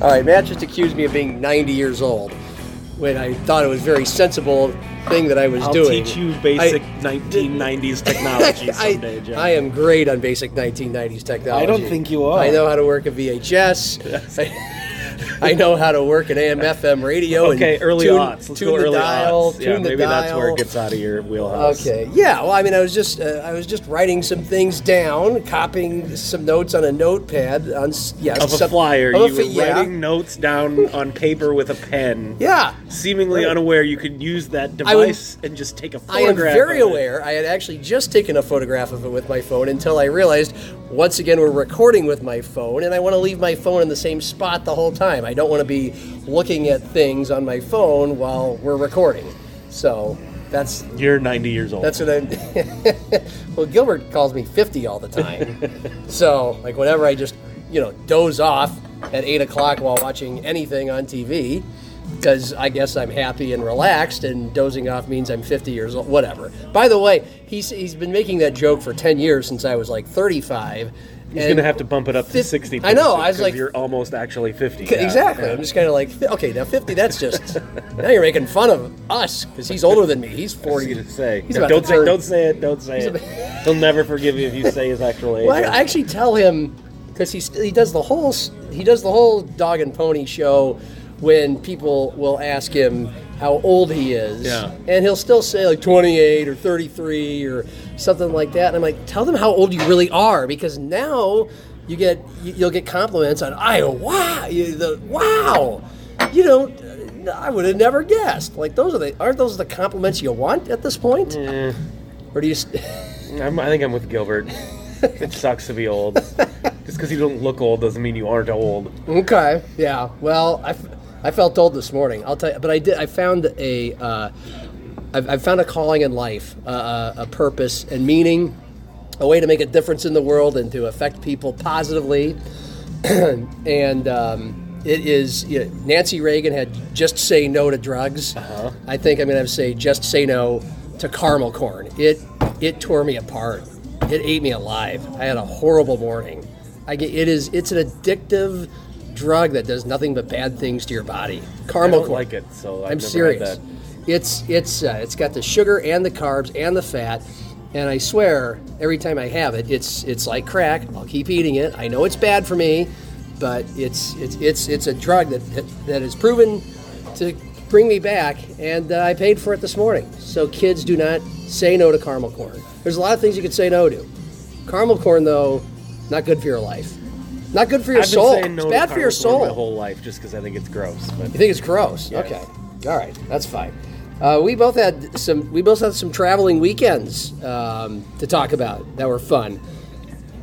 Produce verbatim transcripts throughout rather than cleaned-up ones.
All right, Matt just accused me of being ninety years old when I thought it was a very sensible thing that I was I'll doing. I'll teach you basic I, nineteen nineties technology someday, John. I, I am great on basic nineteen nineties technology. I don't think you are. I know how to work a V H S. Yes. I, I know how to work an A M F M radio. Okay, and early tune, aughts. Let's tune go the early dial, aughts. Tune yeah, the maybe dial. That's where it gets out of your wheelhouse. Okay. Yeah. Well, I mean, I was just uh, I was just writing some things down, copying some notes on a notepad on yeah of some, a flyer. Of you a, were yeah. writing notes down on paper with a pen. Yeah. Seemingly right. unaware you could use that device would, and just take a photograph. I am very of aware. It. I had actually just taken a photograph of it with my phone until I realized once again we're recording with my phone, and I want to leave my phone in the same spot the whole time. I don't want to be looking at things on my phone while we're recording. So that's... You're ninety years old. That's what I'm... Well, Gilbert calls me fifty all the time. So, like, whenever I just, you know, doze off at eight o'clock while watching anything on T V, because I guess I'm happy and relaxed, and dozing off means I'm fifty years old, whatever. By the way, he's he's been making that joke for ten years since I was, like, thirty-five, He's going to have to bump it up to sixty. I know. I was like, you're almost actually fifty. Yeah, exactly. Yeah. I'm just kind of like, okay, now fifty. That's just now you're making fun of us because he's older than me. He's forty. I was going to say, no, don't say, don't say it, don't say it. He'll never forgive you if you say his actual age. Well, I actually tell him because he he does the whole he does the whole dog and pony show when people will ask him how old he is, yeah. and he'll still say like twenty-eight or thirty-three or something like that. And I'm like, tell them how old you really are, because now you get you'll get compliments on Iowa. Wow, you, the, wow, you know, I would have never guessed. Like those are the aren't those the compliments you want at this point? Mm. Or do you? St- I'm, I think I'm with Gilbert. It sucks to be old. Just because you don't look old doesn't mean you aren't old. Okay. Yeah. Well, I. I felt old this morning. I'll tell you, but I did. I found a, uh, I've, I've found a calling in life, uh, a purpose and meaning, a way to make a difference in the world and to affect people positively. And um, it is. You know, Nancy Reagan had just say no to drugs. Uh-huh. I think I'm going to have to say just say no to caramel corn. It it tore me apart. It ate me alive. I had a horrible morning. I get, it is. It's an addictive drug that does nothing but bad things to your body. Caramel I don't like it, so I've I'm never serious. Had that. It's it's uh, it's got the sugar and the carbs and the fat, and I swear every time I have it, it's it's like crack. I'll keep eating it. I know it's bad for me, but it's it's it's it's a drug that that, that is proven to bring me back, and uh, I paid for it this morning. So kids, do not say no to caramel corn. There's a lot of things you could say no to. Caramel corn, though, not good for your life. Not good for your I've been soul. No it's bad for your soul. My whole life, just because I think it's gross. But you think it's gross? Yes. Okay, all right, that's fine. Uh, we both had some. We both had some traveling weekends um, to talk about that were fun.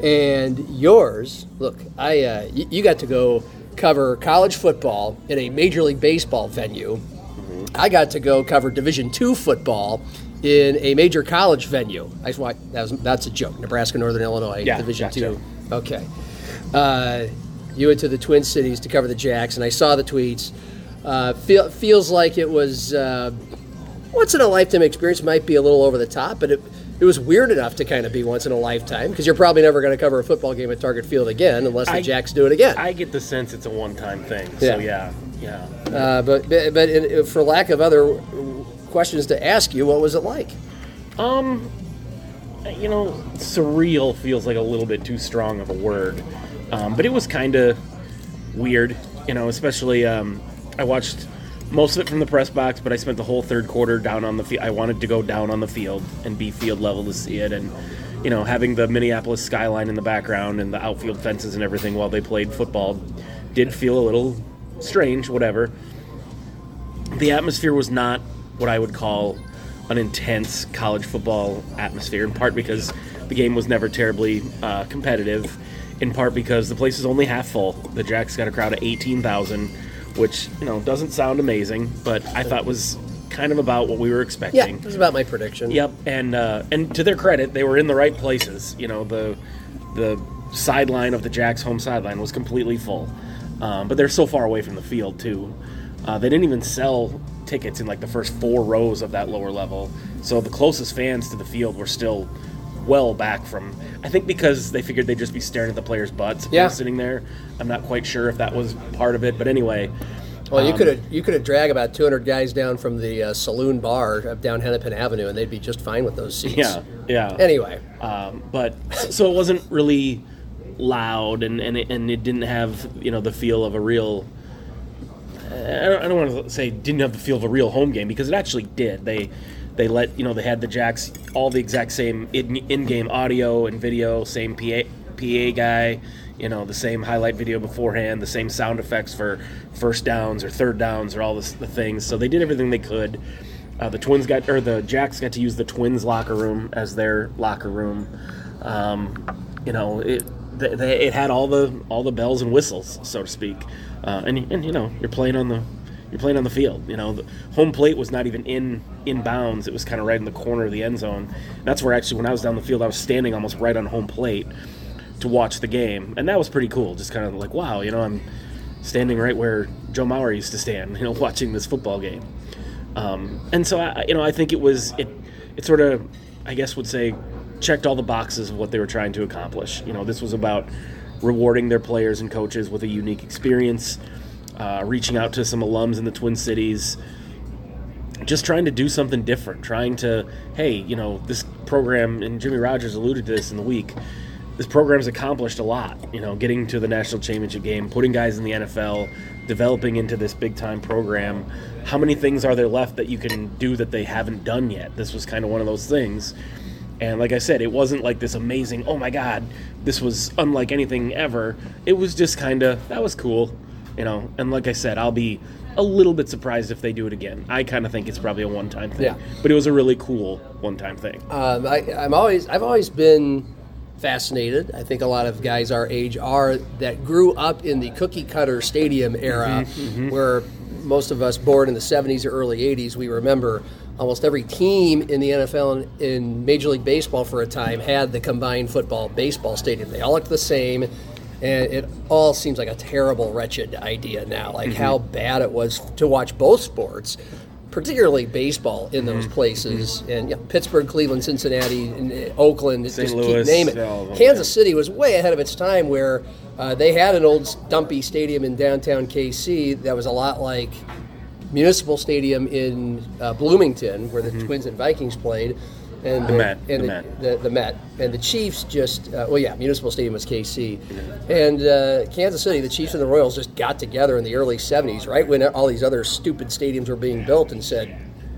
And yours, look, I uh, y- you got to go cover college football in a Major League Baseball venue. Mm-hmm. I got to go cover Division two football in a major college venue. I that was, that's a joke. Nebraska, Northern Illinois, yeah, Division gotcha. two. Okay. Uh, you went to the Twin Cities to cover the Jacks, and I saw the tweets. Uh, feel, feels like it was uh, once-in-a-lifetime experience. Might be a little over the top, but it, it was weird enough to kind of be once-in-a-lifetime, because you're probably never going to cover a football game at Target Field again unless the I, Jacks do it again. I get the sense it's a one-time thing, so yeah. yeah, yeah. Uh, but but, but in, for lack of other questions to ask you, what was it like? Um, you know, surreal feels like a little bit too strong of a word. Um, but it was kind of weird, you know, especially um, I watched most of it from the press box, but I spent the whole third quarter down on the field. I wanted to go down on the field and be field level to see it. And, you know, having the Minneapolis skyline in the background and the outfield fences and everything while they played football did feel a little strange, whatever. The atmosphere was not what I would call an intense college football atmosphere, in part because the game was never terribly uh, competitive. in part because the place is only half full. The Jack's got a crowd of eighteen thousand, which, you know, doesn't sound amazing, but I thought was kind of about what we were expecting. Yeah, it was about my prediction. Yep, and uh, and to their credit, they were in the right places. You know, the the sideline of the Jack's home sideline was completely full, um, but they're so far away from the field, too. Uh, they didn't even sell tickets in, like, the first four rows of that lower level, so the closest fans to the field were still well back from, I think because they figured they'd just be staring at the players' butts if yeah. they were sitting there. I'm not quite sure if that was part of it, but anyway. Well, you um, could have you could have dragged about two hundred guys down from the uh, saloon bar up down Hennepin Avenue, and they'd be just fine with those seats. Yeah, yeah. Anyway, um, but so it wasn't really loud, and and it, and it didn't have, you know, the feel of a real. I don't, I don't want to say didn't have the feel of a real home game, because it actually did. They they let you know they had the Jacks all the exact same in, in-game audio and video, same P A P A guy. You know, the same highlight video beforehand, the same sound effects for first downs or third downs or all this, the things. So they did everything they could. Uh, the Twins got, or the Jacks got to use the Twins locker room as their locker room. Um, you know, it they, they, it had all the all the bells and whistles, so to speak. Uh, and and you know, you're playing on the you're playing on the field. You know, the home plate was not even in in bounds. It was kind of right in the corner of the end zone. And that's where actually, when I was down the field, I was standing almost right on home plate to watch the game, and that was pretty cool. Just kind of like, wow, you know, I'm standing right where Joe Mauer used to stand, you know, watching this football game. Um, and so, I, you know, I think it was, it, it sort of, I guess would say, checked all the boxes of what they were trying to accomplish. You know, this was about rewarding their players and coaches with a unique experience, uh, reaching out to some alums in the Twin Cities, just trying to do something different, trying to, hey, you know, this program, and Jimmy Rogers alluded to this in the week, this program's accomplished a lot, you know, getting to the national championship game, putting guys in the N F L, developing into this big-time program. How many things are there left that you can do that they haven't done yet? This was kind of one of those things. And like I said, it wasn't like this amazing, oh, my God, this was unlike anything ever. It was just kind of, that was cool, you know. And like I said, I'll be a little bit surprised if they do it again. I kind of think it's probably a one-time thing. Yeah. But it was a really cool one-time thing. Um, I, I'm always, I've always been... fascinated. I think a lot of guys our age are that grew up in the cookie cutter stadium era, mm-hmm, mm-hmm. where most of us born in the seventies or early eighties, we remember almost every team in the N F L and in Major League Baseball for a time had the combined football baseball stadium. They all looked the same, and it all seems like a terrible, wretched idea now. Like mm-hmm. how bad it was to watch both sports, particularly baseball, in those places. Mm-hmm. And yeah, Pittsburgh, Cleveland, Cincinnati, and Oakland, Saint just Louis, keep naming it. All Kansas City was way ahead of its time, where uh, they had an old dumpy stadium in downtown K C that was a lot like Municipal Stadium in uh, Bloomington, where the mm-hmm. Twins and Vikings played. And the, the Met. And the, the, Met. The, the Met. And the Chiefs just, uh, well, yeah, Municipal Stadium was K C. Yeah. And uh, Kansas City, the Chiefs and the Royals just got together in the early seventies, right when all these other stupid stadiums were being built, and said,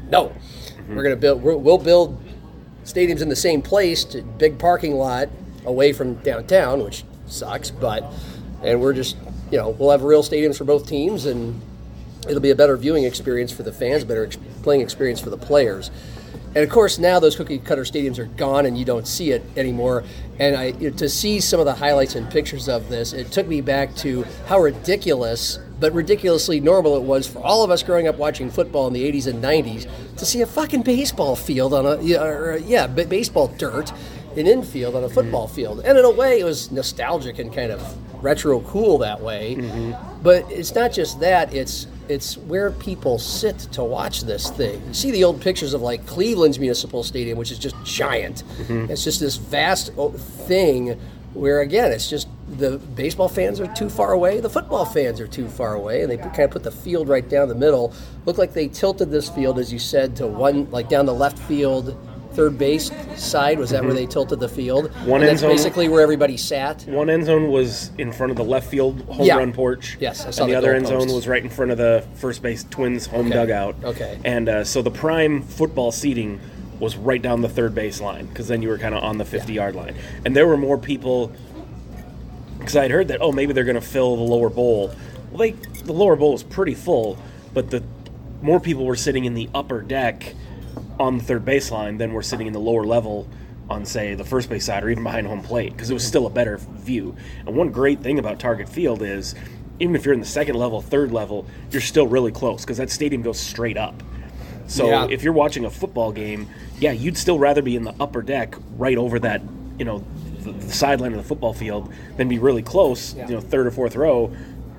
no, mm-hmm. we're going to build, we're, we'll build stadiums in the same place, to big parking lot away from downtown, which sucks, but, and we're just, you know, we'll have real stadiums for both teams, and it'll be a better viewing experience for the fans, better ex- playing experience for the players. And, of course, now those cookie-cutter stadiums are gone, and you don't see it anymore. And I, you know, to see some of the highlights and pictures of this, it took me back to how ridiculous, but ridiculously normal it was for all of us growing up watching football in the eighties and nineties to see a fucking baseball field on a, or, yeah, baseball dirt, an infield on a football mm-hmm. field. And in a way, it was nostalgic and kind of retro cool that way. Mm-hmm. But it's not just that, it's... it's where people sit to watch this thing. You see the old pictures of, like, Cleveland's Municipal Stadium, which is just giant. Mm-hmm. It's just this vast thing where, again, it's just the baseball fans are too far away, the football fans are too far away, and they kind of put the field right down the middle. Looked like they tilted this field, as you said, to one, like, down the left field, third base side. Was that mm-hmm. where they tilted the field? One and end that's zone, basically where everybody sat. One end zone was in front of the left field home yeah. run porch. Yes, I saw and the, the other end posts. Zone was right in front of the first base Twins home okay. dugout. Okay. And uh, so the prime football seating was right down the third base line, because then you were kind of on the fifty-yard yeah. line. And there were more people, because I had heard that, oh, maybe they're going to fill the lower bowl. Well, they, the lower bowl was pretty full, but the more people were sitting in the upper deck on the third baseline than we're sitting in the lower level on, say, the first base side or even behind home plate, because it was still a better view. And one great thing about Target Field is, even if you're in the second level, third level, you're still really close, because that stadium goes straight up. So yeah. if you're watching a football game, yeah, you'd still rather be in the upper deck right over that, you know, the, the sideline of the football field than be really close, yeah. you know, third or fourth row,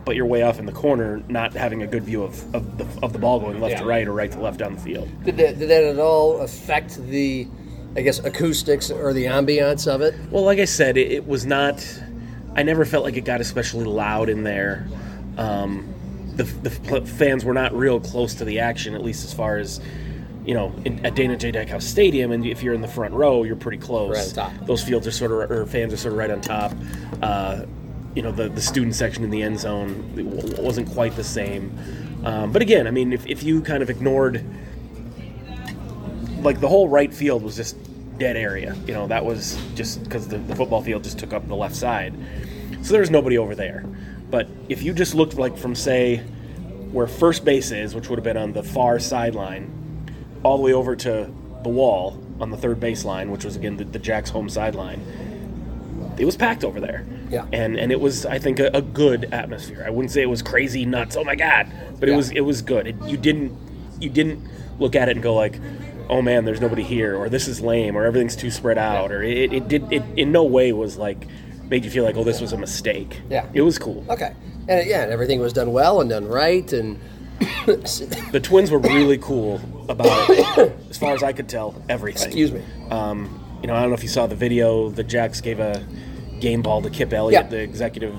but you're way off in the corner, not having a good view of, of, the, of the ball going left yeah. to right or right to left down the field. Did that, did that at all affect the, I guess, acoustics or the ambiance of it? Well, like I said, it, it was not, I never felt like it got especially loud in there. Um, the, the fans were not real close to the action, at least as far as, you know, in, at Dana J. Dykehouse Stadium, and if you're in the front row, you're pretty close. Right on top. Those fields are sort of, or fans are sort of right on top. Uh, you know, the, the student section in the end zone wasn't quite the same. Um, but again, I mean, if, if you kind of ignored, like, the whole right field was just dead area. You know, that was just because the, the football field just took up the left side. So there was nobody over there. But if you just looked, like, from, say, where first base is, which would have been on the far sideline, all the way over to the wall on the third baseline, which was, again, the, the Jack's home sideline, it was packed over there. Yeah. And and it was, I think, a, a good atmosphere. I wouldn't say it was crazy nuts, oh my God, but it yeah. was it was good. It, you didn't you didn't look at it and go like, oh man, there's nobody here, or this is lame, or everything's too spread out, or it, it did it in no way was like made you feel like, oh, this was a mistake. Yeah. It was cool. Okay. And yeah, and everything was done well and done right, and the Twins were really cool about it, as far as I could tell, everything. Excuse me. Um, you know, I don't know if you saw the video, the Jacks gave a game ball to Kip Elliott, yeah. the executive,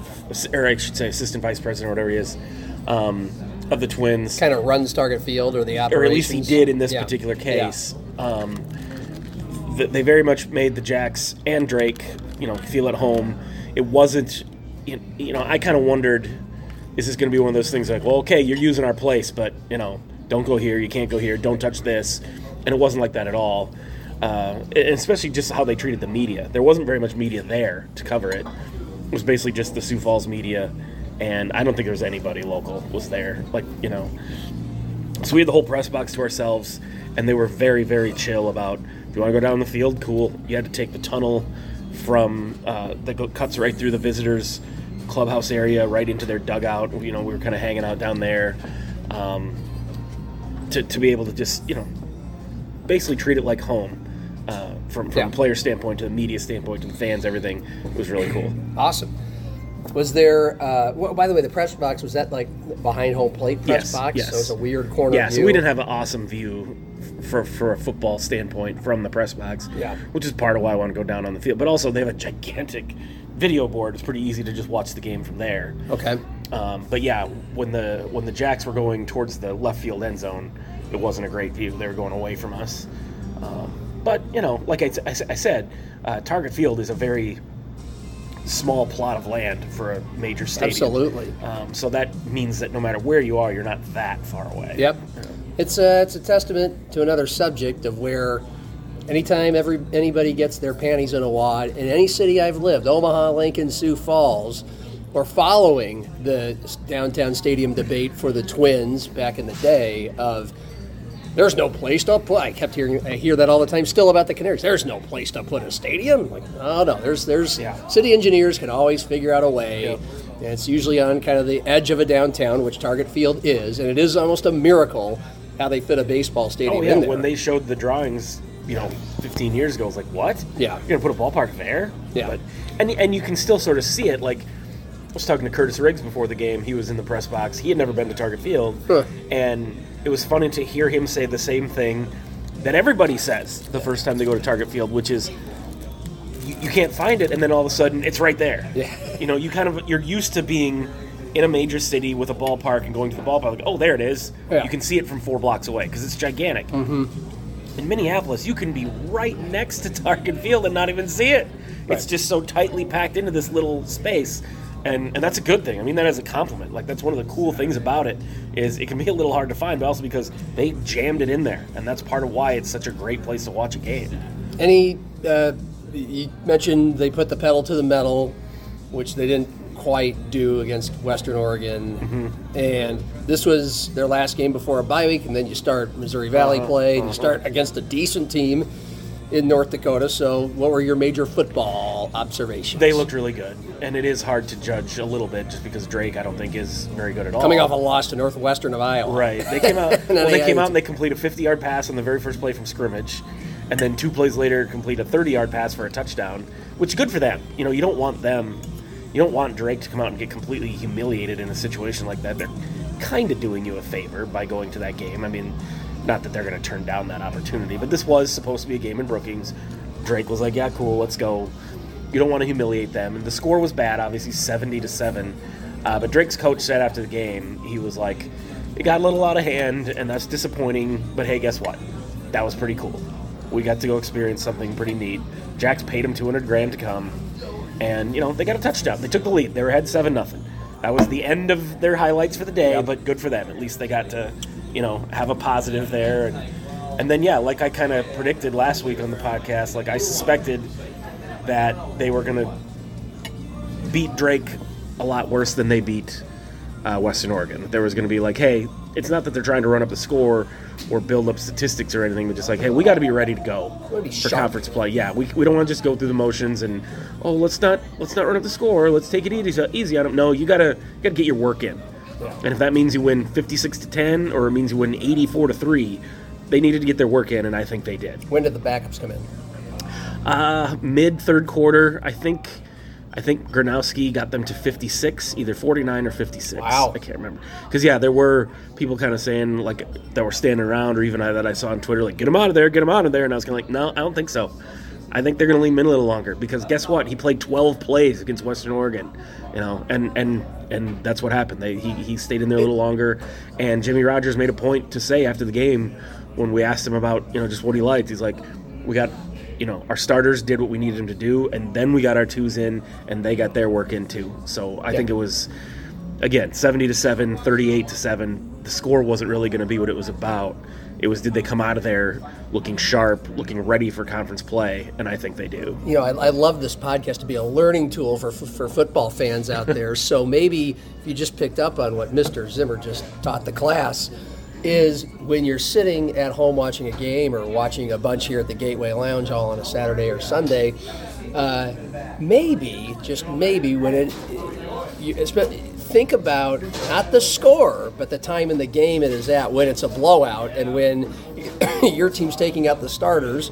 or I should say assistant vice president or whatever he is, um, of the Twins. Kind of runs Target Field or the operations. Or at least he did in this yeah. particular case. Yeah. Um, th- they very much made the Jacks and Drake, you know, feel at home. It wasn't, you know, I kind of wondered, is this going to be one of those things like, well, okay, you're using our place, but, you know, don't go here, you can't go here, don't touch this. And it wasn't like that at all. Uh, especially just how they treated the media. There wasn't very much media there to cover it. It was basically just the Sioux Falls media, and I don't think there was anybody local was there. Like, you know. So we had the whole press box to ourselves, and they were very, very chill about, if you want to go down the field, cool. You had to take the tunnel from uh, that cuts right through the visitors' clubhouse area right into their dugout. You know, we were kind of hanging out down there um, to, to be able to just, you know, basically treat it like home. Uh, from from yeah. a player standpoint to the media standpoint to the fans, everything was really cool. Awesome. Was there? Uh, well, by the way, the press box, was that like behind home plate press yes, box? Yes. So it's a weird corner. Yeah. View. So we didn't have an awesome view for for a football standpoint from the press box. Yeah. Which is part of why I want to go down on the field, but also they have a gigantic video board. It's pretty easy to just watch the game from there. Okay. Um, but yeah, when the when the Jacks were going towards the left field end zone, it wasn't a great view. They were going away from us. Um, But, you know, like I, I, I said, uh, Target Field is a very small plot of land for a major stadium. Absolutely. Um, so that means that no matter where you are, you're not that far away. Yep. Yeah. It's a, it's a testament to another subject of where anytime every anybody gets their panties in a wad, in any city I've lived, Omaha, Lincoln, Sioux Falls, or following the downtown stadium debate for the Twins back in the day of, there's no place to put. I kept hearing, I hear that all the time. Still about the Canaries. There's no place to put a stadium. Like, oh no, there's, there's. Yeah. City engineers can always figure out a way. Yep. And it's usually on kind of the edge of a downtown, which Target Field is, and it is almost a miracle how they fit a baseball stadium oh, yeah. in there. When they showed the drawings, you know, fifteen years ago, I was like, what? Yeah, you're gonna put a ballpark there? Yeah, but, and and you can still sort of see it, like. I was talking to Curtis Riggs before the game. He was in the press box. He had never been to Target Field. Huh. And it was funny to hear him say the same thing that everybody says the first time they go to Target Field, which is you, you can't find it, and then all of a sudden it's right there. Yeah. You know, you kind of, you're used to being in a major city with a ballpark and going to the ballpark, like, oh, there it is. Yeah. You can see it from four blocks away because it's gigantic. Mm-hmm. In Minneapolis, you can be right next to Target Field and not even see it. Right. It's just so tightly packed into this little space. And and that's a good thing. I mean, that is a compliment. Like, that's one of the cool things about it is it can be a little hard to find, but also because they jammed it in there, and that's part of why it's such a great place to watch a game. Any, uh, you mentioned they put the pedal to the metal, which they didn't quite do against Western Oregon, mm-hmm. and this was their last game before a bye week, and then you start Missouri Valley uh-huh, play, and uh-huh. you start against a decent team. in North Dakota. So what were your major football observations? They looked really good, and it is hard to judge a little bit just because Drake, I don't think, is very good at all. Coming off a loss to Northwestern of Iowa. Right. They came out, well, they came out and they completed a fifty-yard pass on the very first play from scrimmage, and then two plays later complete a thirty-yard pass for a touchdown, which is good for them. You know, you don't want them, you don't want Drake to come out and get completely humiliated in a situation like that. They're kind of doing you a favor by going to that game. I mean, not that they're going to turn down that opportunity, but this was supposed to be a game in Brookings. Drake was like, yeah, cool, let's go. You don't want to humiliate them. And the score was bad, obviously, seventy to seven. Uh, but Drake's coach said after the game, he was like, it got a little out of hand, and that's disappointing, but hey, guess what? That was pretty cool. We got to go experience something pretty neat. Jack's paid him two hundred grand to come, and, you know, they got a touchdown. They took the lead. They were ahead seven nothing. That was the end of their highlights for the day, but good for them. At least they got to, you know, have a positive there. And, and then, yeah, like I kind of predicted last week on the podcast, like I suspected that they were going to beat Drake a lot worse than they beat uh, Western Oregon. There was going to be like, hey, it's not that they're trying to run up the score or build up statistics or anything, but just like, hey, we got to be ready to go for shocked. Conference play. Yeah, we we don't want to just go through the motions and, oh, let's not let's not run up the score. Let's take it easy easy on them. No, you gotta you gotta get your work in. Yeah. And if that means you win fifty-six to ten, or it means you win eighty-four to three, they needed to get their work in, and I think they did. When did the backups come in? Uh, mid third quarter, I think. I think Gronowski got them to fifty-six, either forty-nine or fifty-six. Wow. I can't remember. Because, yeah, there were people kind of saying, like, that were standing around, or even I, that I saw on Twitter, like, get him out of there, get him out of there. And I was kind of like, no, I don't think so. I think they're going to leave him in a little longer because guess what? He played twelve plays against Western Oregon, you know, and and, and that's what happened. They, he, he stayed in there a little longer. And Jimmy Rogers made a point to say after the game when we asked him about, you know, just what he liked, he's like, we got – you know, our starters did what we needed them to do, and then we got our twos in, and they got their work in too. So I yeah. think it was, again, seventy to seven, thirty-eight to seven. The score wasn't really going to be what it was about. It was, did they come out of there looking sharp, looking ready for conference play? And I think they do. You know, I, I love this podcast to be a learning tool for for football fans out there. So maybe if you just picked up on what Mister Zimmer just taught the class, is when you're sitting at home watching a game or watching a bunch here at the Gateway Lounge all on a Saturday or Sunday, uh, maybe, just maybe, when it, you, think about not the score, but the time in the game it is at when it's a blowout and when your team's taking out the starters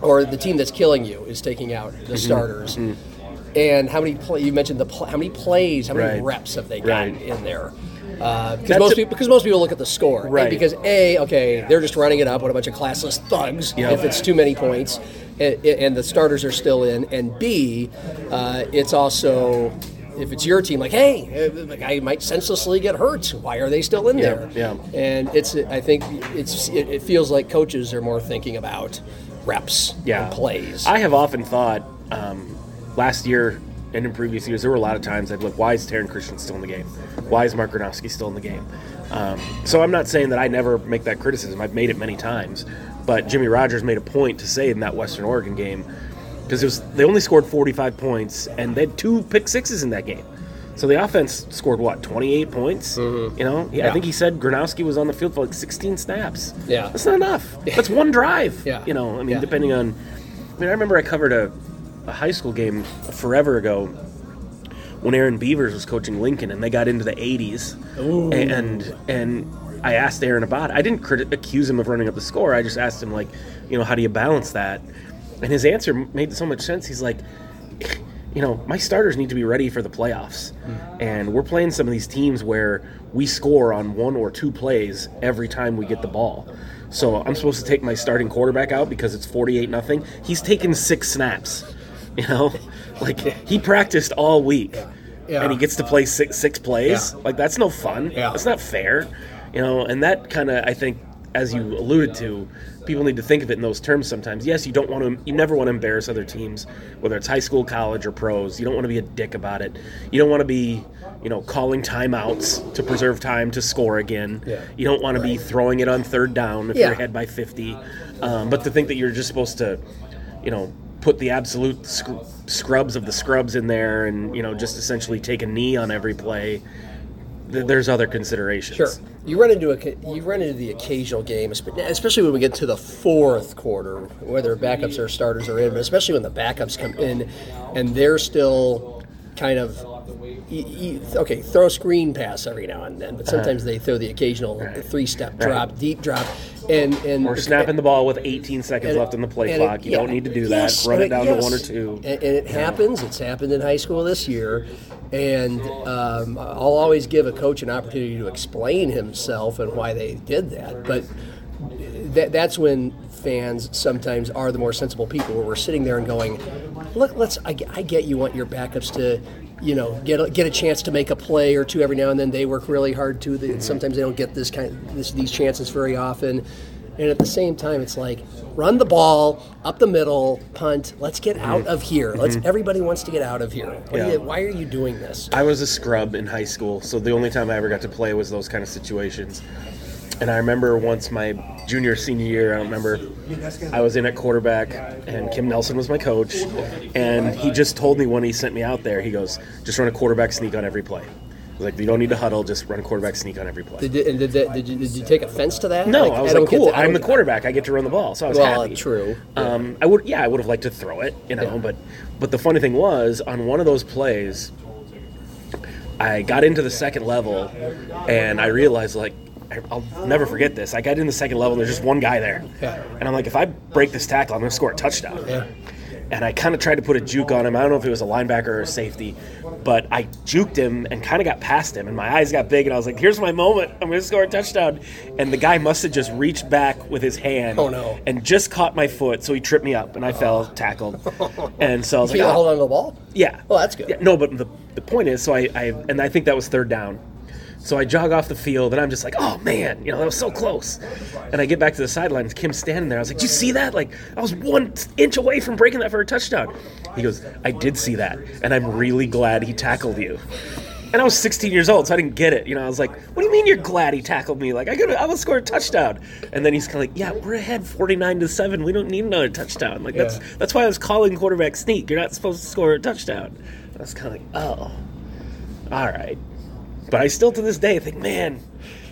or the team that's killing you is taking out the mm-hmm. starters. Mm-hmm. And how many, play, you mentioned the pl- how many plays, how many right. reps have they gotten right. in there? Uh, because most people, because most people look at the score, right? And because a okay, they're just running it up with a bunch of classless thugs. Yep. If it's too many points, and, and the starters are still in, and b, uh, it's also if it's your team, like hey, the guy might senselessly get hurt. Why are they still in yep. there? Yeah, and it's I think it's it, it feels like coaches are more thinking about reps yeah. and plays. I have often thought um, last year. And in previous years, there were a lot of times I'd look, why is Taron Christian still in the game? Why is Mark Gronowski still in the game? Um, so I'm not saying that I never make that criticism. I've made it many times. But Jimmy Rogers made a point to say in that Western Oregon game, because it was they only scored forty-five points, and they had two pick sixes in that game. So the offense scored, what, twenty-eight points? Mm-hmm. You know, yeah, yeah. I think he said Gronowski was on the field for like sixteen snaps. Yeah. That's not enough. That's one drive. Yeah. You know, I mean, yeah. depending on – I mean, I remember I covered a – a high school game forever ago when Aaron Beavers was coaching Lincoln and they got into the eighties. Ooh. and and I asked Aaron about it. I didn't crit- accuse him of running up the score. I just asked him, like, you know, how do you balance that? And his answer made so much sense. He's like, you know, my starters need to be ready for the playoffs. Mm. And we're playing some of these teams where we score on one or two plays every time we get the ball. So I'm supposed to take my starting quarterback out because it's forty-eight nothing. He's taken six snaps. You know, like he practiced all week, yeah. Yeah. and he gets to play six six plays. Yeah. Like that's no fun. Yeah. That's not fair. You know, and that kind of I think, as you alluded to, people need to think of it in those terms sometimes. Yes, you don't want to, you never want to embarrass other teams, whether it's high school, college, or pros. You don't want to be a dick about it. You don't want to be, you know, calling timeouts to preserve time to score again. Yeah. You don't want right. to be throwing it on third down if yeah. you're ahead by fifty. Um, but to think that you're just supposed to, you know, put the absolute sc- scrubs of the scrubs in there and, you know, just essentially take a knee on every play. th- there's other considerations. Sure, you run into a you run into the occasional game, especially when we get to the fourth quarter, whether backups or starters are in, but especially when the backups come in and they're still kind of. Okay, throw a screen pass every now and then, but sometimes uh-huh. they throw the occasional right. three-step drop, right. deep drop, and and or snapping the ball with eighteen seconds left in the play clock. It, you yeah, don't need to do yes, that. Run it down yes. to one or two. And, and it happens. It's happened in high school this year, and um, I'll always give a coach an opportunity to explain himself and why they did that. But that that's when fans sometimes are the more sensible people, where we're sitting there and going, "Look, let's. I, I get you want your backups to." You know, get a, get a chance to make a play or two every now and then. They work really hard too. They, sometimes they don't get this kind of, this, these chances very often. And at the same time, it's like run the ball up the middle, punt. Let's get out of here. Let's. Mm-hmm. Everybody wants to get out of here. What yeah. are you, why are you doing this? I was a scrub in high school, so the only time I ever got to play was those kind of situations. And I remember once my junior, senior year, I remember I was in at quarterback, and Kim Nelson was my coach, and he just told me when he sent me out there, he goes, just run a quarterback sneak on every play. Like, you don't need to huddle, just run a quarterback sneak on every play. Did, and did, that, did, you, did you take offense to that? No, like, I was I like, cool, to, I'm the quarterback, I get to run the ball, so I was well, happy. True. Um, I would, yeah, I would have liked to throw it, you know, yeah. but, but the funny thing was, on one of those plays, I got into the second level, and I realized, like, I'll never forget this. I got in the second level, and there's just one guy there. Yeah. And I'm like, if I break this tackle, I'm going to score a touchdown. Yeah. And I kind of tried to put a juke on him. I don't know if it was a linebacker or a safety, but I juked him and kind of got past him. And my eyes got big, and I was like, here's my moment. I'm going to score a touchdown. And the guy must have just reached back with his hand oh, no. and just caught my foot, so he tripped me up, and I oh. fell, tackled. And so I was Did like, you oh. hold on to the ball? Yeah. Well, that's good. Yeah, no, but the, the point is, so I, I and I think that was third down. So I jog off the field, and I'm just like, oh, man, you know, that was so close. And I get back to the sideline, and Kim's standing there. I was like, did you see that? Like, I was one inch away from breaking that for a touchdown. He goes, I did see that, and I'm really glad he tackled you. And I was sixteen years old, so I didn't get it. You know, I was like, what do you mean you're glad he tackled me? Like, I could, I would score a touchdown. And then he's kind of like, yeah, we're ahead forty-nine to seven. We don't need another touchdown. Like, yeah. that's that's why I was calling quarterback sneak. You're not supposed to score a touchdown. And I was kind of like, oh, all right. But I still, to this day, think, man,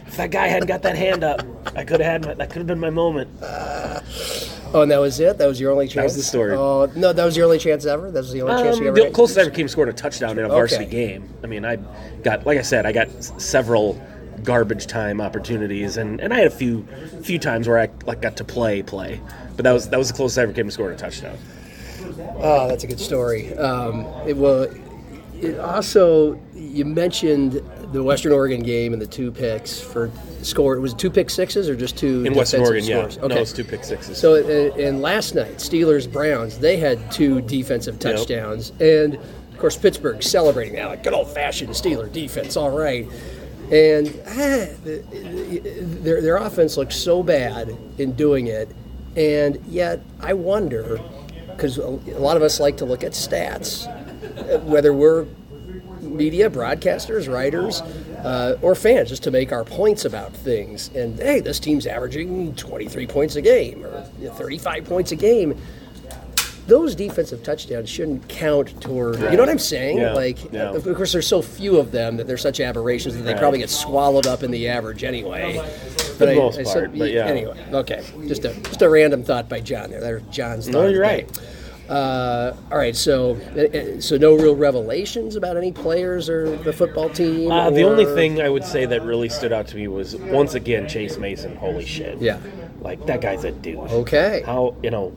if that guy hadn't got that hand up, I could have had my, that could have been my moment. Uh, oh, and that was it? That was your only chance? That was the story. Oh, no, that was your only chance ever? That was the only um, chance you ever the had? The closest I ever came scored a touchdown in a varsity okay. game. I mean, I got, like I said, I got several garbage time opportunities, and, and I had a few few times where I like got to play, play. But that was that was the closest I ever came to scoring a touchdown. Oh, that's a good story. Um, it will... It also, you mentioned the Western Oregon game and the two picks for score. Was it two pick sixes or just two? In Western Oregon, scores? yeah. Okay. No, it's two pick sixes. So, and, and last night, Steelers-Browns, they had two defensive touchdowns. Yep. And, of course, Pittsburgh celebrating that, like good old-fashioned Steeler defense, all right. And ah, their, their offense looked so bad in doing it, and yet I wonder, because a lot of us like to look at stats, whether we're media, broadcasters, writers, uh, or fans, just to make our points about things. And, hey, this team's averaging twenty-three points a game or thirty-five points a game. Those defensive touchdowns shouldn't count toward, you know what I'm saying? Yeah. Like, yeah. Of course, there's so few of them that they're such aberrations that they right. probably get swallowed up in the average anyway. For the most I, part, I said, but yeah. Anyway, okay. Just a, just a random thought by John there. There's John's thought. No, you're right. Uh, all right, so so no real revelations about any players or the football team? Uh, or... The only thing I would say that really stood out to me was, once again, Chase Mason. Holy shit. Yeah. Like, that guy's a dude. Okay. How, you know,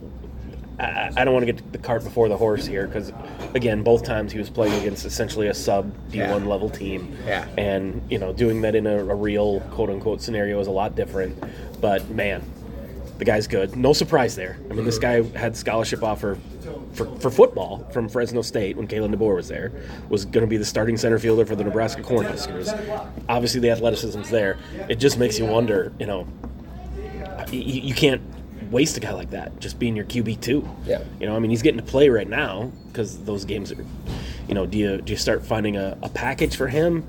I, I don't want to get the cart before the horse here because, again, both times he was playing against essentially a sub-D one yeah. level team. Yeah. And, you know, doing that in a, a real quote-unquote scenario is a lot different. But, man, the guy's good. No surprise there. I mean, mm-hmm. this guy had scholarship offer for, for football from Fresno State when Kalen DeBoer was there, was going to be the starting center fielder for the Nebraska Cornhuskers. Obviously, the athleticism's there. It just makes you wonder, you know, you, you can't waste a guy like that just being your Q B two. Yeah. You know, I mean, he's getting to play right now because those games are, you know, do you, do you start finding a, a package for him?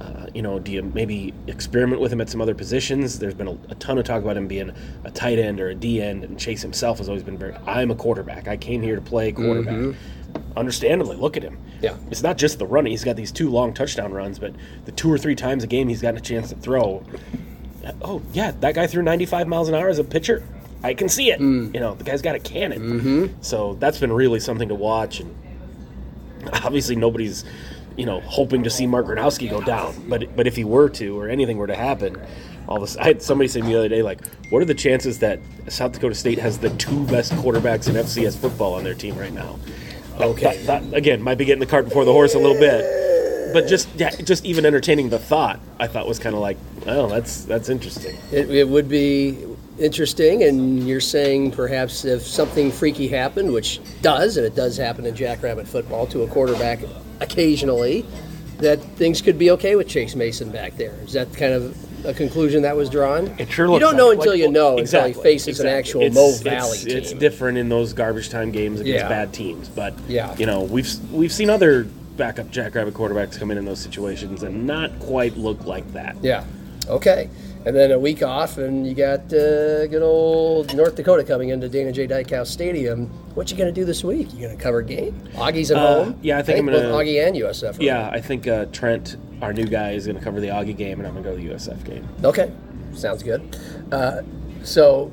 Uh, you know, do you maybe experiment with him at some other positions? There's been a, a ton of talk about him being a tight end or a D end, and Chase himself has always been very, I'm a quarterback. I came here to play quarterback. Mm-hmm. understandably, look at him. Yeah. It's not just the running. He's got these two long touchdown runs, but the two or three times a game he's gotten a chance to throw. Oh, yeah, that guy threw ninety-five miles an hour as a pitcher. I can see it. Mm. You know, the guy's got a cannon. Mm-hmm. So that's been really something to watch. And obviously nobody's, you know, hoping to see Mark Gronowski go down. But but if he were to, or anything were to happen, all this, I had somebody say to me the other day, like, what are the chances that South Dakota State has the two best quarterbacks in F C S football on their team right now? Okay. That, that, again, might be getting the cart before the horse a little bit. But just yeah, just even entertaining the thought, I thought was kind of like, oh, that's that's interesting. It, it would be interesting, and you're saying perhaps if something freaky happened, which does, and it does happen in Jackrabbit football to a quarterback occasionally, that things could be okay with Chase Mason back there. Is that kind of a conclusion that was drawn? It sure looks You don't know like, until like, you know exactly, until he faces exactly. an actual it's, Mo Valley it's, team. It's different in those garbage time games against yeah. bad teams, but yeah. you know, we've we've seen other backup Jackrabbit quarterbacks come in in those situations and not quite look like that. Yeah. Okay. And then a week off, and you got uh, good old North Dakota coming into Dana J. Dykhouse Stadium. What you going to do this week? You going to cover a game? Augie's at uh, home? Yeah, I think hey, I'm going to. Both Augie and U S F. Right? Yeah, I think uh, Trent, our new guy, is going to cover the Augie game, and I'm going to go to the U S F game. Okay, sounds good. Uh, so,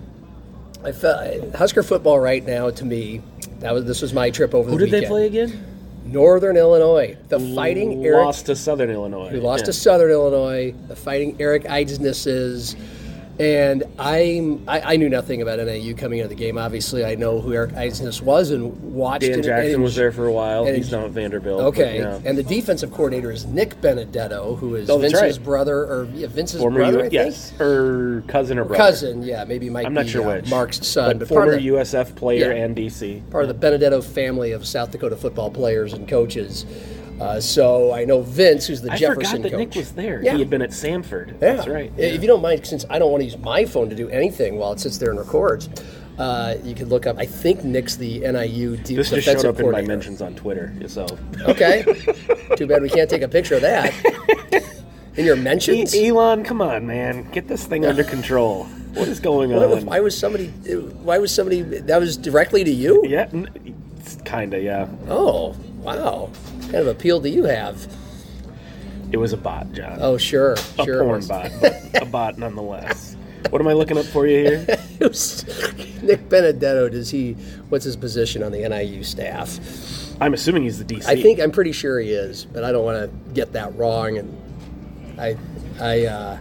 I felt, Husker football right now, to me, that was this was my trip over Who the weekend. Who did they play again? Northern Illinois, the fighting Eric... Lost to Southern Illinois. We lost yeah. to Southern Illinois, the fighting Eric Eidsnesses. And I'm, I I knew nothing about N I U coming into the game. Obviously, I know who Eric Eidsness was and watched Dan it. Dan Jackson and, was there for a while. He's it, now at Vanderbilt. Okay. But, yeah. And the defensive coordinator is Nick Benedetto, who is oh, Vince's right. brother, or yeah, Vince's former brother, U- I think? Yes, or cousin or brother. Cousin, yeah. Maybe might I'm not be sure uh, which. Mark's son. But but former the, U S F player yeah, and D C. Part of the Benedetto family of South Dakota football players and coaches. Uh, so I know Vince, who's the I Jefferson coach. I forgot that coach. Nick was there. Yeah. He had been at Samford. Yeah. That's right. Yeah. If you don't mind, since I don't want to use my phone to do anything while it sits there and records, uh, you could look up. I think Nick's the N I U defensive coordinator. This just showed up in my mentions on Twitter. So okay. Too bad we can't take a picture of that. In your mentions? E- Elon, come on, man. Get this thing under control. What is going what, on? Why was somebody, why was somebody, that was directly to you? Yeah, kind of, yeah. Oh, wow. What kind of appeal do you have? It was a bot, John. Oh, sure. A sure porn bot, but a bot nonetheless. What am I looking up for you here? It was Nick Benedetto, does he, what's his position on the N I U staff? I'm assuming he's the D C. I think, I'm pretty sure he is, but I don't want to get that wrong. And I, I, uh,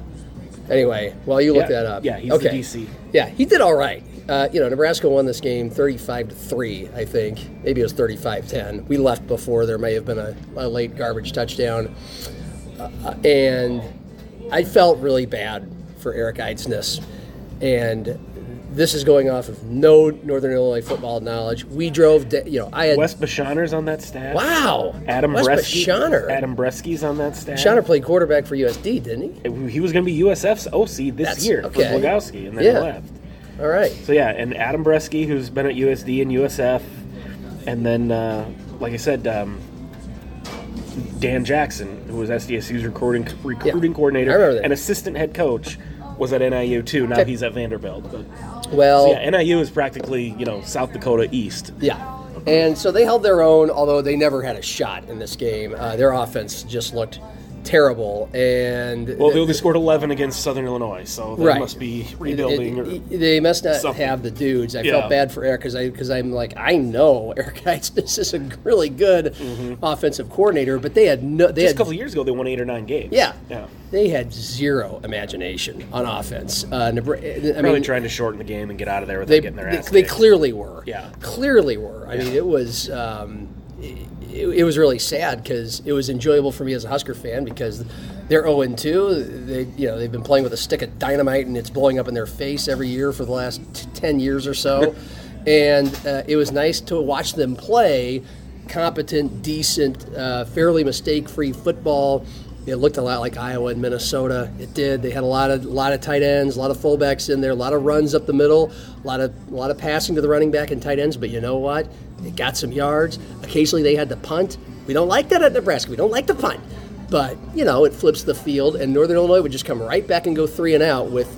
anyway, well, you look yeah, that up. Yeah, he's okay. the D C. Yeah, he did all right. Uh, you know, Nebraska won this game thirty-five to three, I think. Maybe it was thirty-five ten. We left before. There may have been a, a late garbage touchdown. Uh, and I felt really bad for Eric Eidsness. And this is going off of no Northern Illinois football knowledge. We drove, de- you know, I had... Wes Bashaner's on that staff. Wow. Adam Wes Bresky, Bashaner. Adam Bresky's on that staff. Bashaner played quarterback for U S D, didn't he? He was going to be U S F's O C this That's, year okay. for Blagowski, and then yeah. left. All right. So, yeah, and Adam Bresky, who's been at U S D and U S F, and then, uh, like I said, um, Dan Jackson, who was S D S U's recruiting, recruiting yeah, coordinator and assistant head coach, was at N I U, too. Now okay. he's at Vanderbilt. But, well, so yeah, N I U is practically, you know, South Dakota East. Yeah. And so they held their own, although they never had a shot in this game. Uh, their offense just looked terrible. And well, they only scored eleven against Southern Illinois, so they right. must be rebuilding. It, it, or they must not something. have the dudes. I yeah. felt bad for Eric because I because I'm like I know Eric Eidsness is a really good mm-hmm. offensive coordinator, but they had no. They Just had, a couple of years ago, they won eight or nine games. Yeah, yeah. They had zero imagination on offense. Uh, Nebraska, I really mean, trying to shorten the game and get out of there without they, getting their ass. They, they clearly were. Yeah, clearly were. I yeah. mean, it was. Um, it, It, it was really sad because it was enjoyable for me as a Husker fan because they're oh and two. They, you know, they've been playing with a stick of dynamite and it's blowing up in their face every year for the last t- ten years or so. And uh, it was nice to watch them play competent, decent, uh, fairly mistake-free football. It looked a lot like Iowa and Minnesota. It did. They had a lot of a lot of tight ends, a lot of fullbacks in there, a lot of runs up the middle, a lot of a lot of passing to the running back and tight ends. But you know what? They got some yards. Occasionally they had to punt. We don't like that at Nebraska. We don't like to punt. But, you know, it flips the field, and Northern Illinois would just come right back and go three and out with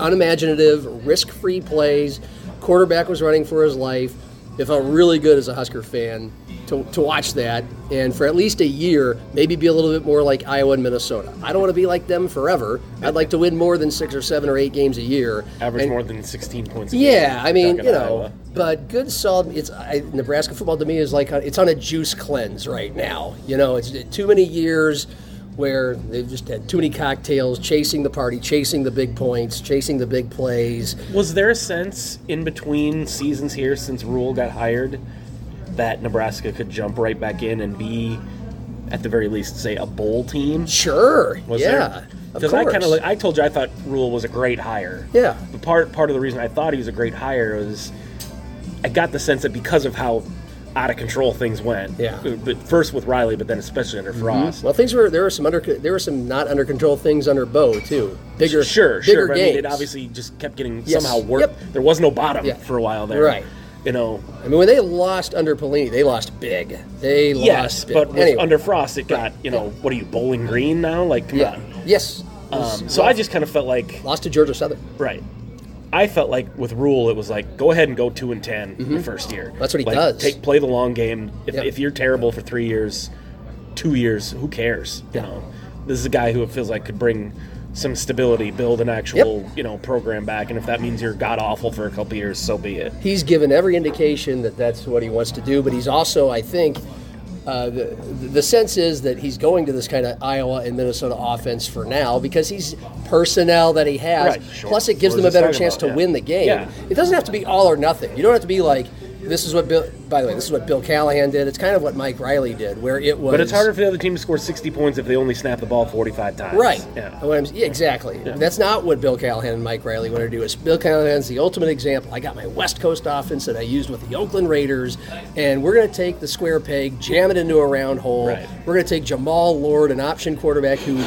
unimaginative, risk-free plays. Quarterback was running for his life. it felt really good as a Husker fan to, to watch that, and for at least a year, maybe be a little bit more like Iowa and Minnesota. I don't want to be like them forever. I'd like to win more than six or seven or eight games a year. Average and, more than sixteen points a yeah, game. Yeah, I mean, you know, Iowa. But good, solid, it's I, Nebraska football to me is like, it's on a juice cleanse right now. You know, it's too many years where they've just had too many cocktails, chasing the party, chasing the big points, chasing the big plays. Was there a sense in between seasons here since Rule got hired that Nebraska could jump right back in and be, at the very least, say, a bowl team? Sure, was yeah, there? Of course. I, kinda, I told you I thought Rule was a great hire. Yeah. But part, part of the reason I thought he was a great hire was I got the sense that because of how out of control things went. Yeah. But first with Riley, but then especially under Frost. Mm-hmm. Well, things were there were some under there were some not under control things under Bo too. Bigger, sure, bigger sure. But games. I mean, it obviously just kept getting yes. somehow worse. Yep. There was no bottom yeah. for a while there. Right. You know. I mean, when they lost under Pelini, they lost big. They lost. Yes, big. But with anyway. under Frost, it got right. you know yeah. what are you Bowling Green now? Like come yeah. on. Yes. Um, so lost. I just kind of felt like lost to Georgia Southern. Right. I felt like with Rule, it was like, go ahead and go two and ten mm-hmm. the first year. That's what he like, does. Take, play the long game. If, yep. if you're terrible for three years, two years, who cares? You yep. know, this is a guy who it feels like could bring some stability, build an actual yep. you know program back, and if that means you're god awful for a couple years, so be it. He's given every indication that that's what he wants to do, but he's also, I think, uh, the the sense is that he's going to this kind of Iowa and Minnesota offense for now because he's personnel that he has. Right, sure. Plus, it gives them a better chance about, to yeah. win the game. Yeah. It doesn't have to be all or nothing. You don't have to be like, this is what Bill, by the way, this is what Bill Callahan did. It's kind of what Mike Riley did, where it was. But it's harder for the other team to score sixty points if they only snap the ball forty-five times. Right. Yeah. yeah exactly. Yeah. That's not what Bill Callahan and Mike Riley wanted to do. It's Bill Callahan's the ultimate example. I got my West Coast offense that I used with the Oakland Raiders, and we're going to take the square peg, jam it into a round hole. Right. We're going to take Jamal Lord, an option quarterback who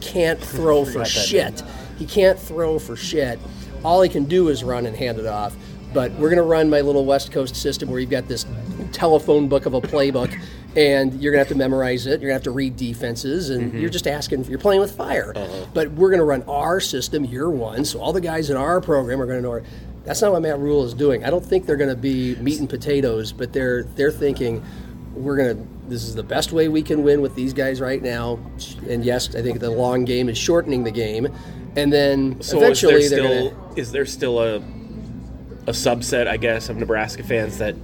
can't throw for shit. He can't throw for shit. All he can do is run and hand it off. But we're going to run my little West Coast system where you've got this telephone book of a playbook, and you're going to have to memorize it. You're going to have to read defenses, and mm-hmm. you're just asking. You're playing with fire. Uh-huh. But we're going to run our system, year one, so all the guys in our program are going to know. Our, that's not what Matt Rule is doing. I don't think they're going to be meat and potatoes, but they're they're thinking we're going to. This is the best way we can win with these guys right now. And yes, I think the long game is shortening the game, and then so eventually is there they're still, gonna, is there still a a subset, I guess, of Nebraska fans that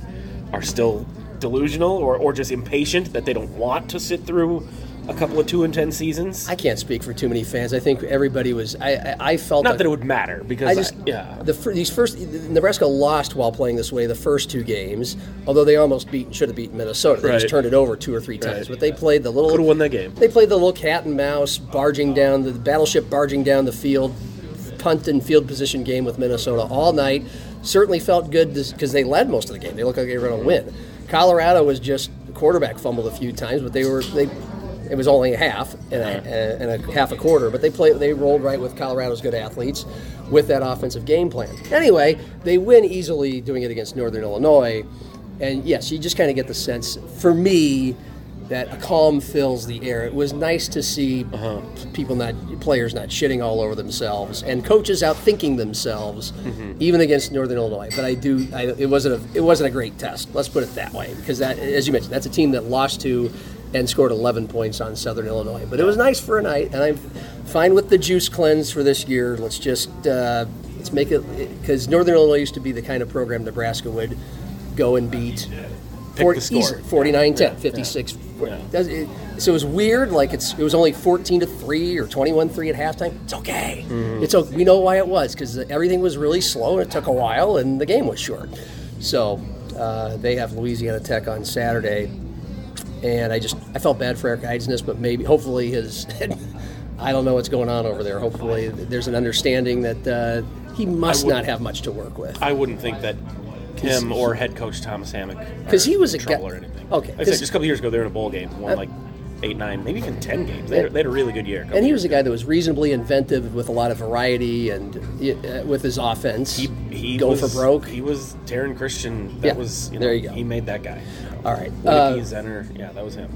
are still delusional or, or just impatient that they don't want to sit through a couple of two and ten seasons? I can't speak for too many fans. I think everybody was. I I, I felt not a, that it would matter because I just I, yeah. The these first Nebraska lost while playing this way the first two games, although they almost beat should have beaten Minnesota. They right. just turned it over two or three times, right. but they played the little could have won that game. They played the little cat and mouse barging down the, the battleship, barging down the field, punt and field position game with Minnesota all night. Certainly felt good because they led most of the game. They looked like they were going to win. Colorado was just quarterback fumbled a few times, but they were they. It was only a half and a, and a half a quarter, but they played. They rolled right with Colorado's good athletes with that offensive game plan. Anyway, they win easily doing it against Northern Illinois, and yes, you just kind of get the sense for me that a calm fills the air. It was nice to see uh-huh. people not, players not shitting all over themselves, and coaches out thinking themselves, mm-hmm. even against Northern Illinois. But I do, I, it wasn't a, it wasn't a great test. Let's put it that way, because that, as you mentioned, that's a team that lost to and scored eleven points on Southern Illinois. But it was nice for a night, and I'm fine with the juice cleanse for this year. Let's just uh, let's make it because Northern Illinois used to be the kind of program Nebraska would go and beat. forty, the score. forty-nine ten, yeah, fifty-six. Yeah. It, so it was weird, like it's it was only fourteen to three or twenty-one three at halftime. It's okay. Mm-hmm. It's okay. We know why it was, because everything was really slow and it took a while and the game was short. So uh, they have Louisiana Tech on Saturday, and I just I felt bad for Eric Eidsness, but maybe hopefully his I don't know what's going on over there. Hopefully there's an understanding that uh, he must not have much to work with. I wouldn't think that. Him or head coach Thomas Hammack, because he was in a trouble guy, or anything. Okay, like I said, just a couple years ago they were in a bowl game, won uh, like eight, nine, maybe even ten games. They, and, had, they had a really good year. And he was a guy ago. that was reasonably inventive with a lot of variety and uh, with his offense. He, he going was, for broke. He was Darren Christian. That yeah, was you know, there. You go. He made that guy. All right, uh, Zenner. Yeah, that was him.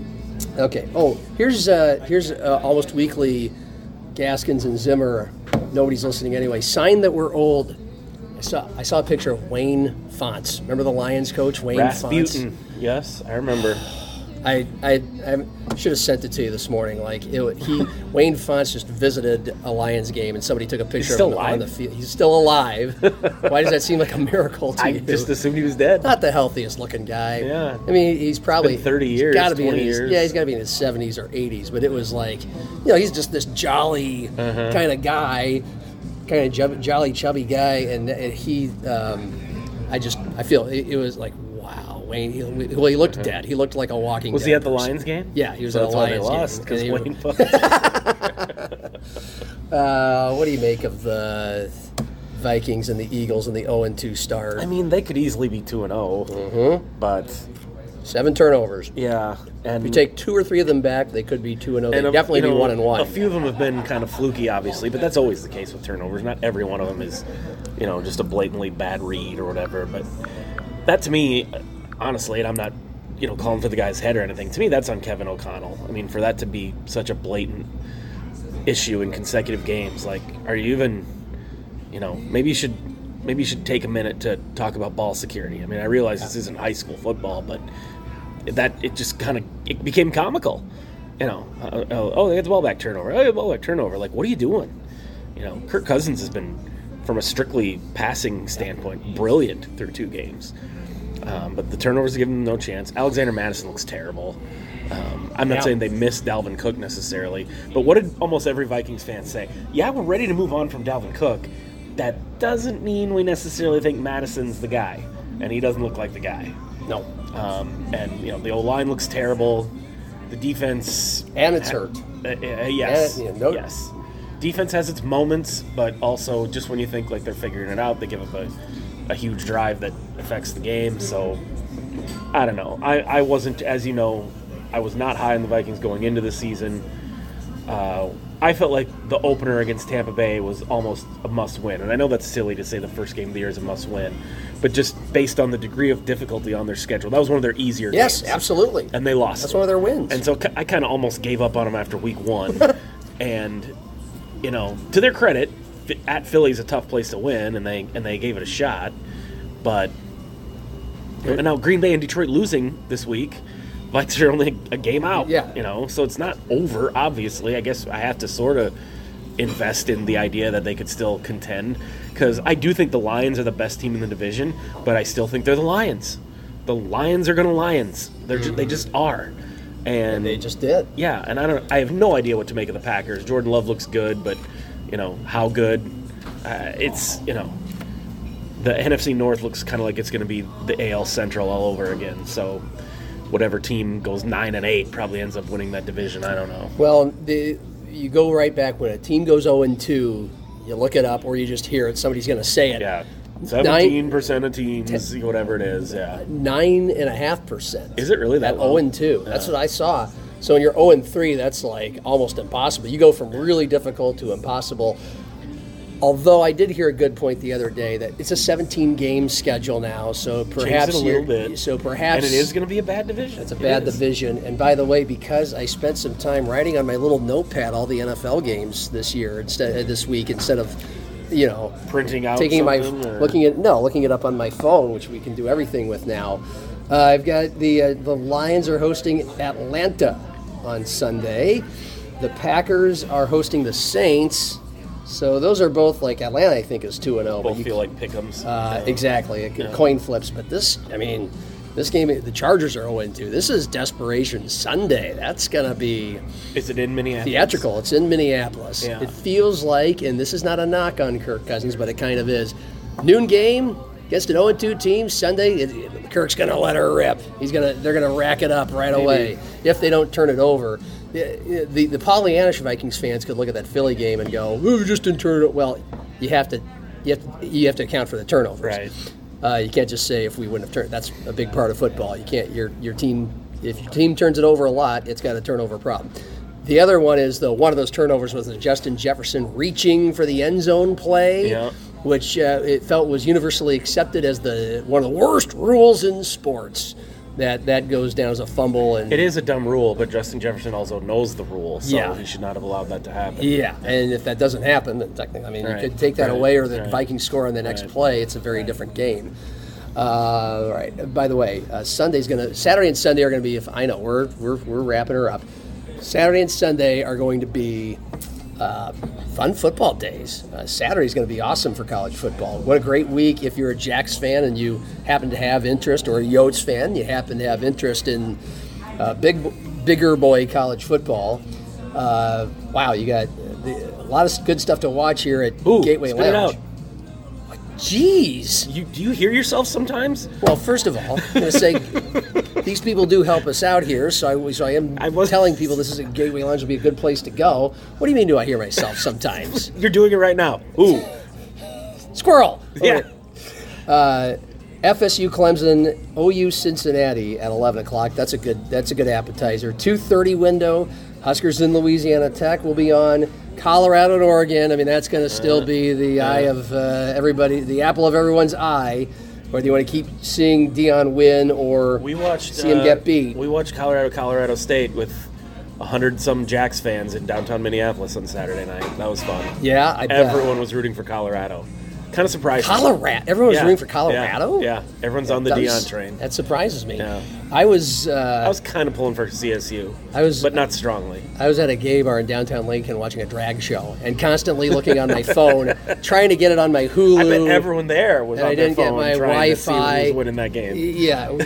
Okay. Oh, here's uh, here's uh, almost weekly. Gaskins and Zimmer. Nobody's listening anyway. Sign that we're old. I saw I saw a picture of Wayne Fonts. Remember the Lions coach, Wayne Rasputin. Fonts? Yes, I remember. I, I I should have sent it to you this morning. Like it, he Wayne Fonts just visited a Lions game, and somebody took a picture of him alive. On the field. He's still alive. Why does that seem like a miracle to I you? I just assumed he was dead. Not the healthiest looking guy. Yeah. I mean, he's probably it's been thirty years. Got to be in his, years. Yeah, he's got to be in his seventies or eighties. But it was like, you know, he's just this jolly uh-huh. kind of guy. Kind of jolly, chubby guy, and, and he, um, I just, I feel it, it was like, wow, Wayne. He, well, he looked mm-hmm. dead. He looked like a walking. Was dead he at the person. Lions game? Yeah, he was so at the Lions lost, game. Because Wayne Fonts. uh, what do you make of the Vikings and the Eagles and the oh and two start? I mean, they could easily be two and zero, mm-hmm. but. Seven turnovers. Yeah, and if you take two or three of them back, they could be two and zero. They definitely you know, be one and one. A few of them have been kind of fluky, obviously, but that's always the case with turnovers. Not every one of them is, you know, just a blatantly bad read or whatever. But that, to me, honestly, and I'm not, you know, calling for the guy's head or anything. To me, that's on Kevin O'Connell. I mean, for that to be such a blatant issue in consecutive games, like, are you even, you know, maybe you should. Maybe you should take a minute to talk about ball security. I mean, I realize this isn't high school football, but that it just kind of it became comical. You know, uh, uh, oh, they got the ball back turnover. Oh, the ball back turnover. Like, what are you doing? You know, Kirk Cousins has been, from a strictly passing standpoint, brilliant through two games. Um, but the turnovers have given them no chance. Alexander Madison looks terrible. Um, I'm not yeah. saying they missed Dalvin Cook necessarily, but what did almost every Vikings fan say? Yeah, we're ready to move on from Dalvin Cook. That doesn't mean we necessarily think Madison's the guy, and he doesn't look like the guy. No. Um, and, you know, the O-line looks terrible. The defense... And it's ha- hurt. Uh, uh, yes. And, yeah, no. Yes. Defense has its moments, but also just when you think, like, they're figuring it out, they give up a, a huge drive that affects the game. So, I don't know. I, I wasn't, as you know, I was not high on the Vikings going into the season. Uh... I felt like the opener against Tampa Bay was almost a must-win. And I know that's silly to say the first game of the year is a must-win, but just based on the degree of difficulty on their schedule, that was one of their easier yes, games. Yes, absolutely. And they lost. That's it. One of their wins. And so I kind of almost gave up on them after week one. And, you know, to their credit, at Philly's a tough place to win, and they and they gave it a shot. But and now Green Bay and Detroit losing this week. Vikes are only a game out, yeah. you know, so it's not over, obviously. I guess I have to sort of invest in the idea that they could still contend, because I do think the Lions are the best team in the division, but I still think they're the Lions. The Lions are going to Lions. They're just, they just are. And, and they just did. Yeah, and I don't. I have no idea what to make of the Packers. Jordan Love looks good, but, you know, how good? Uh, it's, you know, the N F C North looks kind of like it's going to be the A L Central all over again, so... Whatever team goes nine and eight probably ends up winning that division. I don't know. Well, the, you go right back when a team goes zero and two, you look it up or you just hear it. Somebody's going to say it. Yeah, seventeen percent of teams, ten, whatever it is. Yeah, nine and a half percent. Is it really that? At zero and two. Yeah. That's what I saw. So when you're zero and three, that's like almost impossible. You go from really difficult to impossible. Although I did hear a good point the other day that it's a seventeen-game schedule now, so perhaps it a little bit. So perhaps, and it is going to be a bad division. It's a bad it division. And by the way, because I spent some time writing on my little notepad all the N F L games this year instead this week instead of, you know, printing out, taking my or? looking at no looking it up on my phone, which we can do everything with now. Uh, I've got the uh, the Lions are hosting Atlanta on Sunday. The Packers are hosting the Saints. So those are both like Atlanta, I think, is two and zero. Both feel like pick'ems. Uh, yeah. Exactly, yeah. Coin flips. But this, I mean, this game, the Chargers are zero and two. This is Desperation Sunday. That's gonna be. Is it in Minneapolis? Theatrical. It's in Minneapolis. Yeah. It feels like, and this is not a knock on Kirk Cousins, but it kind of is. Noon game against an zero and two team Sunday. It, it, Kirk's gonna let her rip. He's gonna. They're gonna rack it up right Maybe. away if they don't turn it over. The, the, the Pollyannish Vikings fans could look at that Philly game and go, "Oh, just didn't turn it." Well, you have to, you have to, you have to account for the turnovers. Right. Uh, you can't just say if we wouldn't have turned. That's a big part of football. You can't. Your your team, if your team turns it over a lot, it's got a turnover problem. The other one is though one of those turnovers was the Justin Jefferson reaching for the end zone play, yeah. which uh, it felt was universally accepted as the one of the worst rules in sports. that that goes down as a fumble. And it is a dumb rule, but Justin Jefferson also knows the rule, so yeah. he should not have allowed that to happen. Yeah, and if that doesn't happen, then technically, I mean, right. you could take that right. away, or the right. Vikings score on the next right. play. It's a very right. different game. Uh, all right. By the way, uh, Sunday's gonna Saturday and Sunday are gonna be. If I know we're we're we're wrapping her up. Saturday and Sunday are going to be uh, fun football days. Uh, Saturday's going to be awesome for college football. What a great week if you're a Jacks fan and you happen to have interest, or a Yotes fan, you happen to have interest in uh, big, bigger boy college football. Uh, wow, you got the, a lot of good stuff to watch here at Ooh, Gateway Lounge. Spit it out. Jeez. You, do you hear yourself sometimes? Well, first of all, I'm going to say these people do help us out here, so I, so I am I telling people this is a Gateway Lounge will be a good place to go. What do you mean do I hear myself sometimes? You're doing it right now. Ooh. Squirrel. Yeah. Uh, F S U Clemson, O U Cincinnati at eleven o'clock. That's a good, that's a good appetizer. two thirty window. Huskers in Louisiana Tech will be on. Colorado and Oregon, I mean, that's going to still be the eye of uh, everybody, the apple of everyone's eye, whether you want to keep seeing Dion win or we watched, see him uh, get beat. We watched Colorado, Colorado State with one hundred some Jacks fans in downtown Minneapolis on Saturday night. That was fun. Yeah, I bet. Everyone was rooting for Colorado. Kind of surprised. Colorado? Everyone was yeah, rooting for Colorado? Yeah, yeah. Everyone's that on the does, Dion train. That surprises me. Yeah. I was uh, I was kind of pulling for C S U, I was, but not strongly. I was at a gay bar in downtown Lincoln watching a drag show and constantly looking on my phone, trying to get it on my Hulu. I bet everyone there was on their phone trying Wi-Fi. to see who was winning that game. Yeah.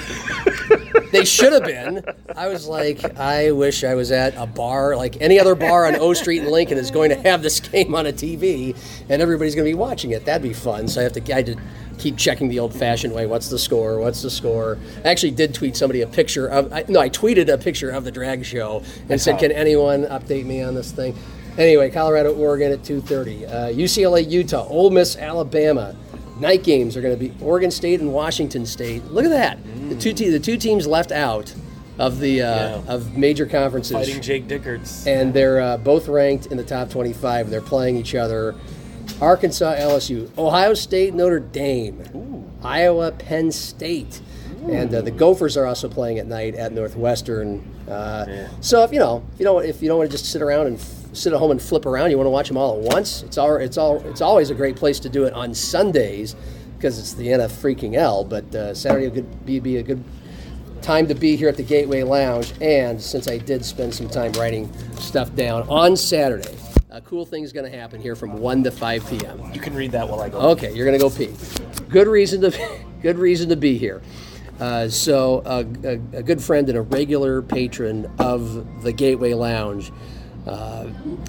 They should have been. I was like, I wish I was at a bar, like any other bar on O Street in Lincoln is going to have this game on a T V, and everybody's going to be watching it. That'd be fun. So I have to, I had to keep checking the old-fashioned way. What's the score? What's the score? I actually did tweet somebody a picture of, I, no, I tweeted a picture of the drag show and I said, can anyone update me on this thing? Anyway, Colorado, Oregon at two thirty. Uh, U C L A, Utah, Ole Miss, Alabama. Night games are going to be Oregon State and Washington State. Look at that. Mm. The two te- the two teams left out of the uh, yeah. of major conferences. Fighting Jake Dickerts. And they're uh, both ranked in the top twenty-five. They're playing each other. Arkansas, L S U. Ohio State, Notre Dame. Ooh. Iowa, Penn State. Ooh. And uh, the Gophers are also playing at night at Northwestern. Uh, yeah. So if you know, if you don't if you don't want to just sit around and f- sit at home and flip around, you want to watch them all at once. It's all it's all it's always a great place to do it on Sundays because it's the end of freaking L. But uh, Saturday would be, be a good time to be here at the Gateway Lounge. And since I did spend some time writing stuff down on Saturday, a cool thing's going to happen here from one to five p.m. You can read that while I go. Okay, you're going to go pee. Good reason to good reason to be here. Uh, so a, a, a good friend and a regular patron of the Gateway Lounge, uh,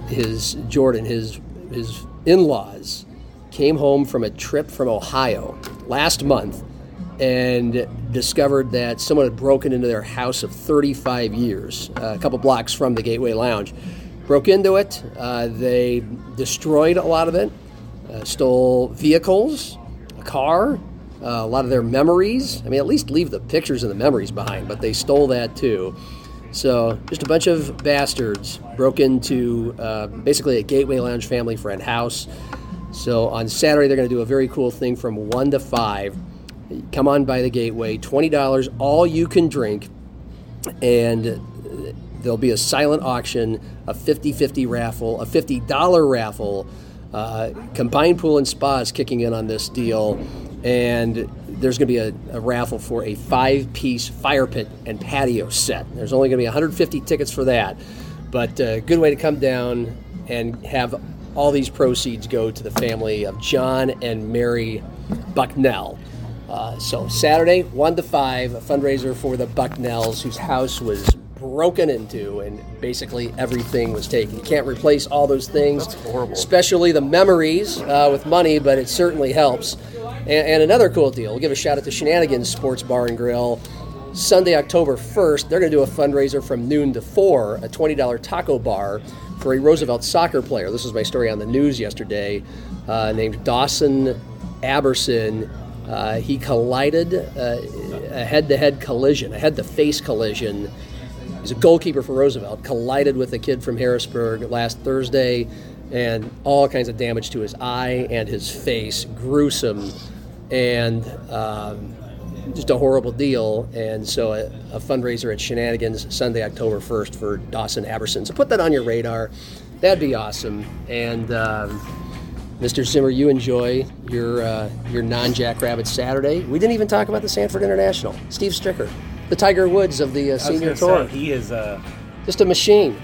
his Jordan, his his in-laws came home from a trip from Ohio last month and discovered that someone had broken into their house of thirty-five years, uh, a couple blocks from the Gateway Lounge. Broke into it. Uh, they destroyed a lot of it, uh, stole vehicles, a car, Uh, a lot of their memories. I mean, at least leave the pictures and the memories behind, but they stole that too. So just a bunch of bastards broke into uh, basically a Gateway Lounge family friend house. So on Saturday, they're going to do a very cool thing from one to five. Come on by the Gateway, twenty dollars, all you can drink, and there'll be a silent auction, a fifty-fifty raffle, a fifty dollars raffle. Uh, combined pool and spa is kicking in on this deal. And there's going to be a, a raffle for a five-piece fire pit and patio set. There's only going to be one hundred fifty tickets for that. But a uh, good way to come down and have all these proceeds go to the family of John and Mary Bucknell. Uh, so Saturday, one to five, a fundraiser for the Bucknells, whose house was broken into and basically everything was taken. You can't replace all those things. That's horrible. Especially the memories uh, with money, but it certainly helps. And another cool deal, we'll give a shout out to Shenanigans Sports Bar and Grill. Sunday, October first, they're going to do a fundraiser from noon to four, a twenty dollars taco bar for a Roosevelt soccer player. This was my story on the news yesterday, uh, named Dawson Aberson. Uh, he collided, uh, a head-to-head collision, a head-to-face collision. He's a goalkeeper for Roosevelt, collided with a kid from Harrisburg last Thursday, and all kinds of damage to his eye and his face, gruesome. And um, just a horrible deal. And so a, a fundraiser at Shenanigans Sunday, October first for Dawson Aberson. So put that on your radar. That'd be awesome. And um, Mister Zimmer, you enjoy your uh, your non-Jackrabbit Saturday. We didn't even talk about the Sanford International. Steve Stricker, the Tiger Woods of the uh, senior tour. Say, he is uh, just a machine.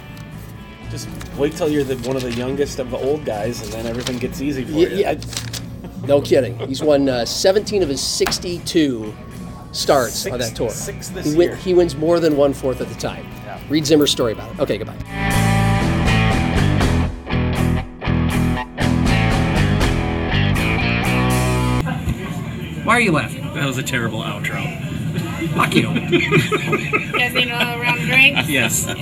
Just wait till you're the, one of the youngest of the old guys, and then everything gets easy for yeah, you. Yeah. No kidding. He's won uh, seventeen of his sixty-two starts six, on that tour. Six this he win, year. He wins more than one-fourth of the time. Yeah. Read Zimmer's story about it. Okay, goodbye. Why are you laughing? That was a terrible outro. Fuck you. Does he know how to round drinks? Yes.